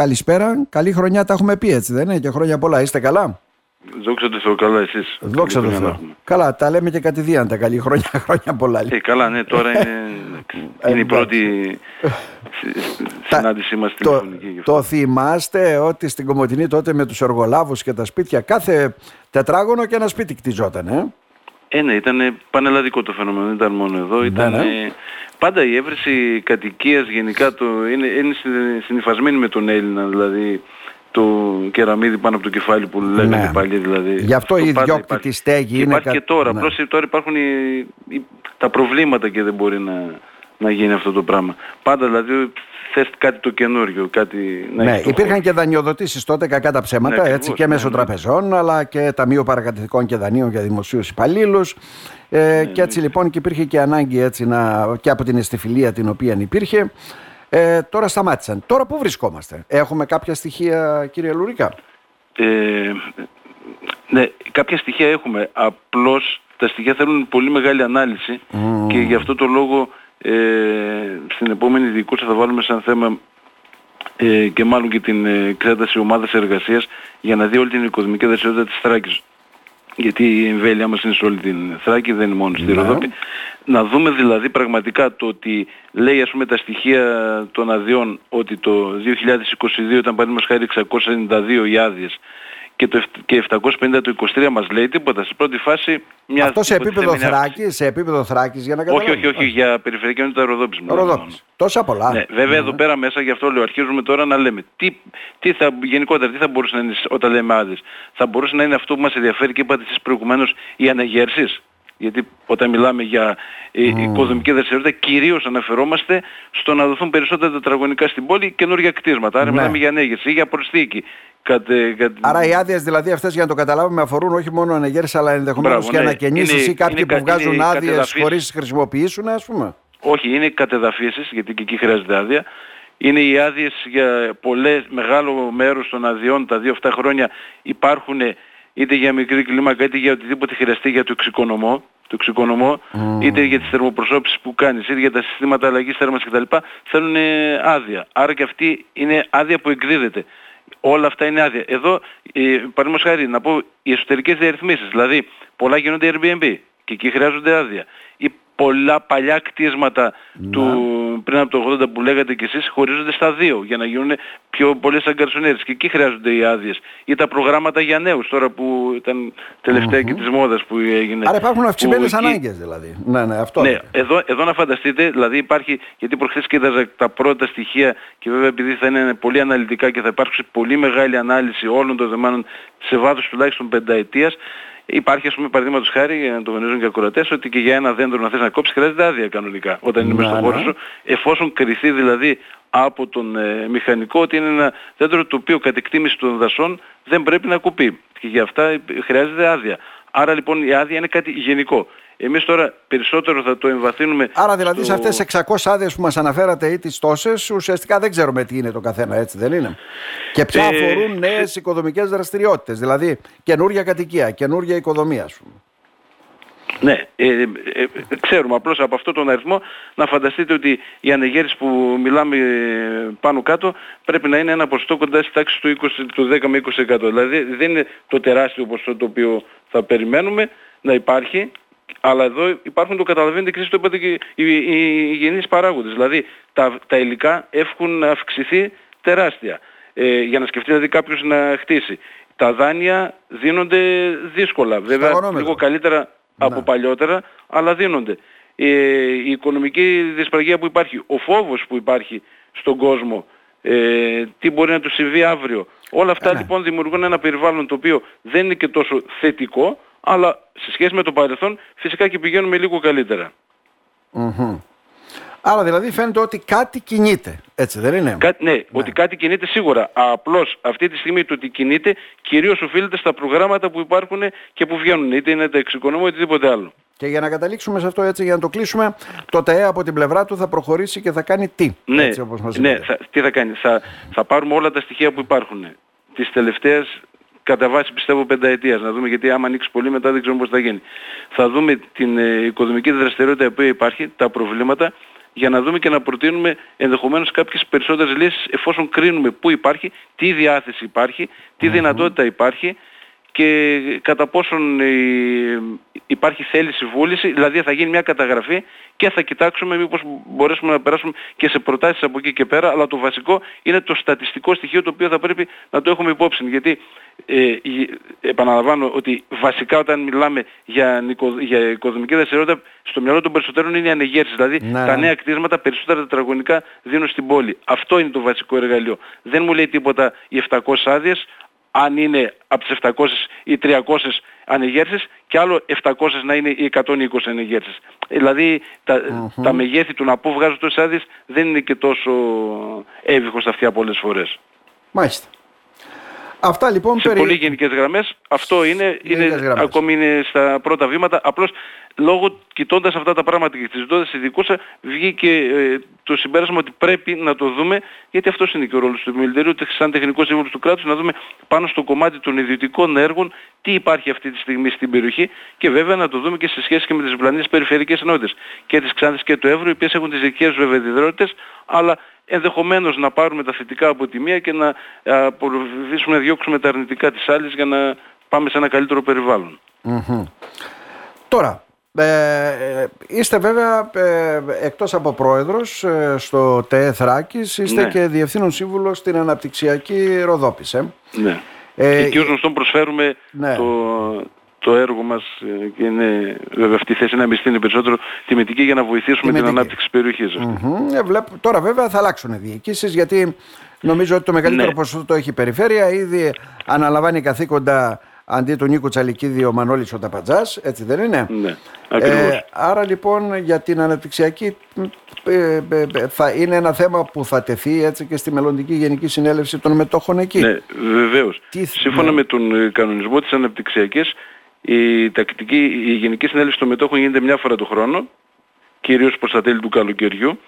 Καλησπέρα, καλή χρονιά τα έχουμε πει, έτσι δεν είναι, και χρόνια πολλά, είστε καλά? Δόξα τω Θεώ, καλά, εσείς? Δόξα τω Θεώ. Καλά, τα λέμε και κατηδίαν τα καλή χρόνια, χρόνια πολλά. Καλά, ναι, τώρα είναι η πρώτη συνάντησή μας στην Κομοτηνή. Το θυμάστε ότι στην Κομοτηνή τότε με τους εργολάβους και τα σπίτια, κάθε τετράγωνο και ένα σπίτι κτιζόταν, ναι, ήταν πανελλαδικό το φαινόμενο, δεν ήταν μόνο εδώ, ήταν... Πάντα η έβρεση κατοικίας γενικά είναι συνυφασμένη με τον Έλληνα, δηλαδή το κεραμίδι πάνω από το κεφάλι που λέγανε πάλι. Δηλαδή, γι' αυτό η ιδιόκτητη στέγη είναι... Υπάρχει και τώρα, απλώς τώρα υπάρχουν τα προβλήματα και δεν μπορεί να γίνει αυτό το πράγμα. Πάντα δηλαδή θες κάτι το καινούριο, κάτι... Υπήρχαν και δανειοδοτήσεις τότε, κακά τα ψέματα, έτσι, και μέσω τραπεζών, αλλά και ταμείο παρακαταθήκων και δανείων για δημοσίους υπαλλήλους. Και έτσι λοιπόν, και υπήρχε και ανάγκη έτσι, και από την αισθηφιλία την οποία υπήρχε. Τώρα σταμάτησαν. Τώρα πού βρισκόμαστε? Έχουμε κάποια στοιχεία, κύριε Λουρίκα? Ναι, κάποια στοιχεία έχουμε. Απλώς τα στοιχεία θέλουν πολύ μεγάλη ανάλυση και γι' αυτό το λόγο στην επόμενη διοικούσα θα βάλουμε σαν θέμα και μάλλον και την εξέταση ομάδας εργασίας για να δει όλη την οικοδομική δραστηριότητα της Θράκης. Γιατί η εμβέλειά μας είναι σε όλη την Θράκη, δεν είναι μόνο στη Ροδόπη. Να δούμε δηλαδή πραγματικά το ότι λέει, ας πούμε, τα στοιχεία των αδειών ότι το 2022 ήταν παραδείγματος χάρη 692 οι άδειες και 750 το 23, μας λέει τίποτα. Στην πρώτη φάση μια... Αυτό σε επίπεδο Θράκης, για να καταλάβουμε. Όχι, για περιφερειακή ενότητα Ροδόπης. Τόσα πολλά. Ναι, βέβαια εδώ πέρα μέσα, γι' αυτό λέω, αρχίζουμε τώρα να λέμε γενικότερα τι θα μπορούσε να είναι όταν λέμε άδειες. Θα μπορούσε να είναι αυτό που μας ενδιαφέρει και είπατε εσείς προηγουμένως, οι αναγέρσεις. Γιατί όταν μιλάμε για οικοδομική δραστηριότητα, κυρίως αναφερόμαστε στο να δοθούν περισσότερα τετραγωνικά στην πόλη, καινούργια κτίσματα. Άρα μιλάμε για ανέγερση ή για προσθήκη. Άρα οι άδειες δηλαδή αυτές, για να το καταλάβουμε, αφορούν όχι μόνο ανεγέρσεις, αλλά ενδεχομένως και ανακαινήσεις ή κάποιοι που βγάζουν άδειες χωρίς χρησιμοποιήσουν, ας πούμε. Όχι, είναι κατεδαφίσεις, γιατί και εκεί χρειάζεται άδεια. Είναι οι άδειες για μεγάλο μέρος των αδειών τα 2-7 χρόνια υπάρχουν. Είτε για μικρή κλίμακα, είτε για οτιδήποτε χρειαστεί για το εξοικονομό, είτε για τις θερμοπροσώπησεις που κάνεις, είτε για τα συστήματα αλλαγής θέρμανσης κτλ. Θέλουν άδεια. Άρα και αυτή είναι άδεια που εκδίδεται. Όλα αυτά είναι άδεια. Εδώ, παραδείγματος χάρη, να πω, οι εσωτερικές διαρρυθμίσεις. Δηλαδή, πολλά γίνονται Airbnb και εκεί χρειάζονται άδεια. Ή πολλά παλιά κτίσματα πριν από το 80 που λέγατε κι εσείς χωρίζονται στα δύο για να γίνουν πιο πολλές αγκαρσονιέρες και εκεί χρειάζονται οι άδειες. Ή τα προγράμματα για νέους τώρα που ήταν τελευταία και της μόδας που έγινε. Άρα υπάρχουν αυξημένες ανάγκες δηλαδή. Εδώ να φανταστείτε, δηλαδή υπάρχει, γιατί προχθές κοίταζα τα πρώτα στοιχεία και βέβαια επειδή θα είναι πολύ αναλυτικά και θα υπάρξει πολύ μεγάλη ανάλυση όλων των δεμάνων σε βάθος τουλάχιστον πενταετίας. Υπάρχει, ας πούμε, παραδείγματος χάρη, για να το γνωρίζουν και ακροατές, ότι και για ένα δέντρο να θες να κόψεις χρειάζεται άδεια κανονικά όταν είναι μέσα στο χώρο σου, εφόσον κριθεί δηλαδή από τον μηχανικό ότι είναι ένα δέντρο το οποίο κατ' εκτίμηση των δασών δεν πρέπει να κοπεί. Και για αυτά χρειάζεται άδεια. Άρα λοιπόν η άδεια είναι κάτι γενικό. Εμείς τώρα περισσότερο θα το εμβαθύνουμε. Άρα δηλαδή σε αυτές τις 600 άδειες που μας αναφέρατε ή τις τόσες, ουσιαστικά δεν ξέρουμε τι είναι το καθένα, έτσι δεν είναι? Και ποια αφορούν νέες οικοδομικές δραστηριότητες, δηλαδή καινούργια κατοικία, καινούργια οικοδομία, ας πούμε. Ναι, ξέρουμε απλώς από αυτόν τον αριθμό να φανταστείτε ότι οι ανεγέρσεις που μιλάμε πάνω κάτω πρέπει να είναι ένα ποσοστό κοντά στη τάξη του 10 με 20%. Δηλαδή δεν είναι το τεράστιο ποσοστό το οποίο θα περιμένουμε να υπάρχει. Αλλά εδώ υπάρχουν, το καταλαβαίνετε και εσείς το είπατε, και οι υγιεινείς παράγοντες. Δηλαδή τα υλικά έχουν αυξηθεί τεράστια. Για να σκεφτεί δηλαδή κάποιος να χτίσει. Τα δάνεια δίνονται δύσκολα. Βέβαια λίγο καλύτερα από παλιότερα, αλλά δίνονται. Η οικονομική δυσπραγία που υπάρχει, ο φόβος που υπάρχει στον κόσμο, τι μπορεί να του συμβεί αύριο. Όλα αυτά λοιπόν δημιουργούν ένα περιβάλλον το οποίο δεν είναι και τόσο θετικό, αλλά σε σχέση με το παρελθόν φυσικά και πηγαίνουμε λίγο καλύτερα. Άρα δηλαδή φαίνεται ότι κάτι κινείται, έτσι δεν είναι? Ότι κάτι κινείται σίγουρα. Απλώς αυτή τη στιγμή το ότι κινείται κυρίως οφείλεται στα προγράμματα που υπάρχουν και που βγαίνουν, είτε είναι τα εξοικονομώ είτε τίποτε άλλο. Και για να καταλήξουμε σε αυτό, έτσι, για να το κλείσουμε, το ΤΕΕ από την πλευρά του θα προχωρήσει και θα κάνει τι? Έτσι, όπως μας είπατε. Τι θα κάνει? Θα πάρουμε όλα τα στοιχεία που υπάρχουν τις τελευταίες, κατά βάση πιστεύω, πενταετίας, να δούμε, γιατί άμα ανοίξει πολύ μετά δεν ξέρουμε πώς θα γίνει. Θα δούμε την οικοδομική δραστηριότητα η οποία υπάρχει, τα προβλήματα, για να δούμε και να προτείνουμε ενδεχομένως κάποιες περισσότερες λύσεις, εφόσον κρίνουμε πού υπάρχει, τι διάθεση υπάρχει, τι δυνατότητα υπάρχει και κατά πόσον υπάρχει θέληση, βούληση, δηλαδή θα γίνει μια καταγραφή και θα κοιτάξουμε μήπως μπορέσουμε να περάσουμε και σε προτάσεις από εκεί και πέρα, αλλά το βασικό είναι το στατιστικό στοιχείο το οποίο θα πρέπει να το έχουμε υπόψη, γιατί επαναλαμβάνω ότι βασικά όταν μιλάμε για οικοδομική δραστηριότητα στο μυαλό των περισσότερων είναι η ανεγέρση, δηλαδή τα νέα κτίσματα περισσότερα τετραγωνικά δίνουν στην πόλη. Αυτό είναι το βασικό εργαλείο. Δεν μου λέει τίποτα οι 700 άδειες, αν είναι από τις 700 ή 300 ανεγέρσεις και άλλο 700 να είναι οι 120 ανεγέρσεις. Δηλαδή τα μεγέθη του να πού βγάζω τόσες άδειες δεν είναι και τόσο έβυχος αυτιά πολλές φορές. Μάλιστα. Αυτά λοιπόν σε πολύ γενικές γραμμές. Αυτό είναι ακόμη είναι στα πρώτα βήματα. Απλώς λόγω κοιτώντας αυτά τα πράγματα και συζητώντας ειδικούς βγήκε το συμπέρασμα ότι πρέπει να το δούμε, γιατί αυτός είναι και ο ρόλος του Επιμελητηρίου, σαν τεχνικός σύμβουλος του κράτους, να δούμε πάνω στο κομμάτι των ιδιωτικών έργων τι υπάρχει αυτή τη στιγμή στην περιοχή και βέβαια να το δούμε και σε σχέση και με τις διπλανές περιφερειακές ενότητες και της Ξάνθης και του Εύρου, οι οποίες έχουν τις δικές τους ιδιαιτερότητες, αλλά ενδεχομένως να πάρουμε τα θετικά από τη μία και να απορροφήσουμε, να διώξουμε τα αρνητικά της άλλης για να πάμε σε ένα καλύτερο περιβάλλον. Τώρα, είστε βέβαια εκτός από πρόεδρος στο ΤΕΕ Θράκης, είστε και διευθύνων σύμβουλος στην Αναπτυξιακή Ροδόπηση. Ναι. Εκεί ως γνωστόν προσφέρουμε το έργο μας και είναι βέβαια αυτή η θέση να μισθύνει περισσότερο τιμητική για να βοηθήσουμε την ανάπτυξη της περιοχής. Τώρα βέβαια θα αλλάξουν οι διοικήσεις, γιατί νομίζω ότι το μεγαλύτερο ποσοστό το έχει η περιφέρεια, ήδη αναλαμβάνει καθήκοντα αντί του Νίκου Τσαλικίδη ο Μανώλης ο Ταπαντζάς, έτσι δεν είναι? Ναι, ακριβώς. Άρα λοιπόν για την αναπτυξιακή θα είναι ένα θέμα που θα τεθεί έτσι και στη μελλοντική Γενική Συνέλευση των Μετόχων εκεί. Ναι, βεβαίως. Σύμφωνα με τον κανονισμό της αναπτυξιακής, η Γενική Συνέλευση των Μετόχων γίνεται μια φορά το χρόνο, κυρίως προς τα τέλη του καλοκαιριού,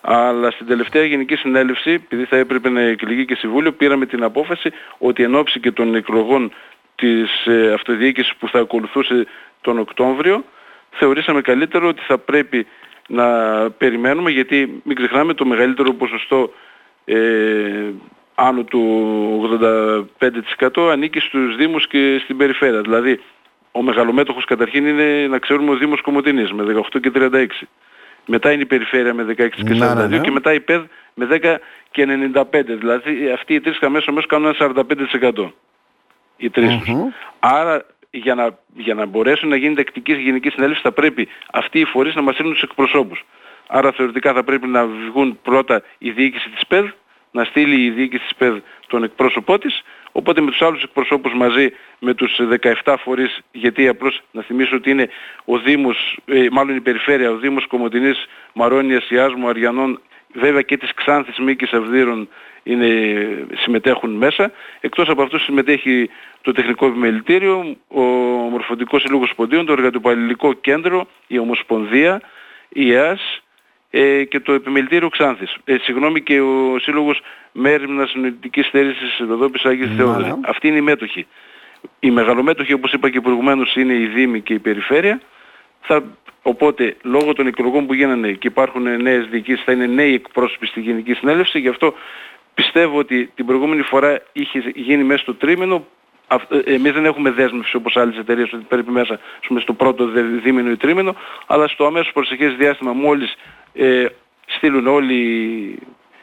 αλλά στην τελευταία Γενική Συνέλευση, επειδή θα έπρεπε να εκλεγεί και συμβούλιο, πήραμε την απόφαση ότι εν ώψη και των εκλογών της αυτοδιοίκησης που θα ακολουθούσε τον Οκτώβριο, θεωρήσαμε καλύτερο ότι θα πρέπει να περιμένουμε, γιατί μην ξεχνάμε το μεγαλύτερο ποσοστό άνω του 85% ανήκει στους Δήμους και στην περιφέρεια. Δηλαδή ο μεγαλομέτωχος καταρχήν είναι, να ξέρουμε, ο Δήμος Κομοτηνής με 18 και 36. Μετά είναι η περιφέρεια με 16 και 42 και μετά η ΠΕΔ με 10 και 95. Δηλαδή αυτοί οι τρεις αμέσως κάνουν ένα 45%. Οι τρεις τους. Άρα για να μπορέσουν να γίνει τακτική γενική συνέλευση θα πρέπει αυτοί οι φορείς να μας στείλουν τους εκπροσώπους. Άρα θεωρητικά θα πρέπει να βγουν πρώτα η διοίκηση της ΠΕΔ, να στείλει η διοίκηση της ΠΕΔ τον εκπρόσωπό της, οπότε με τους άλλους εκπροσώπους μαζί με τους 17 φορείς, γιατί απλώς να θυμίσω ότι είναι ο Δήμος, μάλλον η περιφέρεια, ο Δήμος Κομοτηνής, Μαρόνιας, Ιάσμου, Αριανών, βέβαια και της Ξάνθης, Μήκης, Αυδύρων συμμετέχουν μέσα. Εκτός από αυτούς συμμετέχει το Τεχνικό Επιμελητήριο, ο Μορφωτικός Συλλόγος Σποντίων, το Εργατοπαλληλικό Κέντρο, η Ομοσπονδία, η ΕΑΣ και το Επιμελητήριο Ξάνθης. Και ο Σύλλογος Μέριμνας Νοητικής Στέρησης Ροδόπης Άγιος Θεόδωρη. Αυτοί είναι οι μέτοχοι. Οι μεγαλομέτοχοι, όπως είπα και προηγουμένως, είναι οι Δήμοι και η Περιφέρεια. Οπότε λόγω των εκλογών που γίνανε και υπάρχουν νέες διοικήσεις, θα είναι νέοι εκπρόσωποι στη Γενική Συνέλευση. Γι' αυτό πιστεύω ότι την προηγούμενη φορά είχε γίνει μέσα στο τρίμηνο. Εμείς δεν έχουμε δέσμευση όπως άλλες εταιρείες ότι πρέπει μέσα στο πρώτο δίμηνο ή τρίμηνο, αλλά στο αμέσως προσεχές διάστημα, μόλις στείλουν όλοι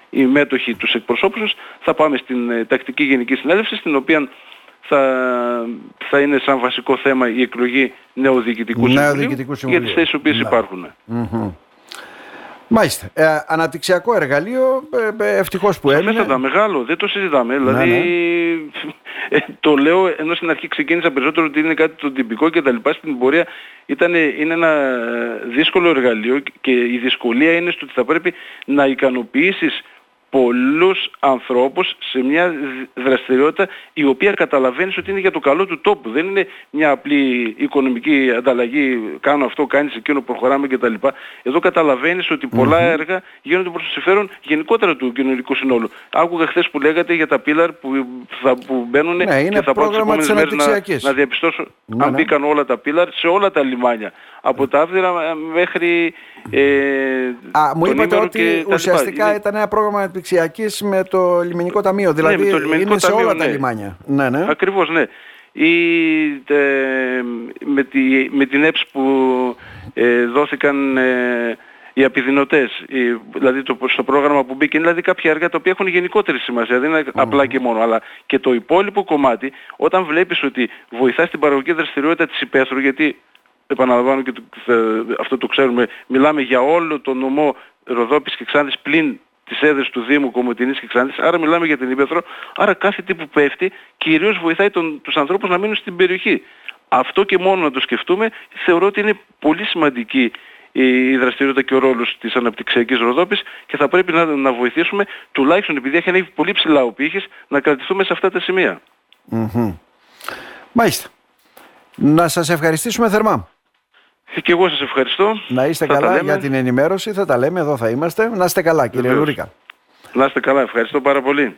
οι μέτοχοι τους εκπροσώπους τους, θα πάμε στην τακτική Γενική Συνέλευση, στην οποία θα είναι σαν βασικό θέμα η εκλογή νέου διοικητικού συμβουλίου για τις θέσεις οποίες υπάρχουν. Μάλιστα. Αναπτυξιακό εργαλείο, ευτυχώς που έμεινε. Αμέσως μεγάλο, δεν το συζητάμε. Δηλαδή το λέω, ενώ στην αρχή ξεκίνησα περισσότερο ότι είναι κάτι το τυπικό και τα λοιπά, στην πορεία είναι ένα δύσκολο εργαλείο και η δυσκολία είναι στο ότι θα πρέπει να ικανοποιήσεις πολλούς ανθρώπους σε μια δραστηριότητα η οποία καταλαβαίνεις ότι είναι για το καλό του τόπου. Δεν είναι μια απλή οικονομική ανταλλαγή, κάνω αυτό, κάνεις εκείνο, προχωράμε κτλ. Εδώ καταλαβαίνεις ότι πολλά έργα γίνονται προς το συμφέρον γενικότερα του κοινωνικού συνόλου. Άκουγα χθες που λέγατε για τα πίλαρ που μπαίνουν, ναι, και θα πάω τις επόμενες μέρες να διαπιστώσω αν μπήκαν όλα τα πίλαρ σε όλα τα λιμάνια. Από τα Άβδηρα μέχρι μου είπατε ότι ουσιαστικά ήταν ένα πρόγραμμα αναπτυξιακής με το λιμενικό ταμείο, δηλαδή ναι, λιμενικό είναι ταμείο, σε όλα τα λιμάνια. Ναι, ναι. Ακριβώς, ναι. Με την ΕΠΣ που δόθηκαν οι επιδεινωτές, δηλαδή στο πρόγραμμα που μπήκε, δηλαδή κάποια έργα τα οποία έχουν γενικότερη σημασία, δεν είναι απλά και μόνο, αλλά και το υπόλοιπο κομμάτι, όταν βλέπεις ότι βοηθάς την παραγωγική δραστηριότητα της υπαίθρου, γιατί επαναλαμβάνω και αυτό το ξέρουμε, μιλάμε για όλο το νομό Ροδόπης και Ξάνθης πλην τις έδρες του Δήμου Κομοτηνής και Ξάνθης, άρα μιλάμε για την Ήπεθρο, άρα κάθε τι που πέφτει κυρίως βοηθάει τους ανθρώπους να μείνουν στην περιοχή. Αυτό και μόνο να το σκεφτούμε, θεωρώ ότι είναι πολύ σημαντική η δραστηριότητα και ο ρόλος της αναπτυξιακής Ροδόπης και θα πρέπει να βοηθήσουμε, τουλάχιστον επειδή έχει ανέβει πολύ ψηλά ο πύχης, να κρατηθούμε σε αυτά τα σημεία. Μάλιστα. Να σας ευχαριστήσουμε θερμά. Και εγώ σας ευχαριστώ. Να είστε καλά για την ενημέρωση. Θα τα λέμε, εδώ θα είμαστε. Να είστε καλά, κύριε Λουρίκα. Να είστε καλά, ευχαριστώ πάρα πολύ.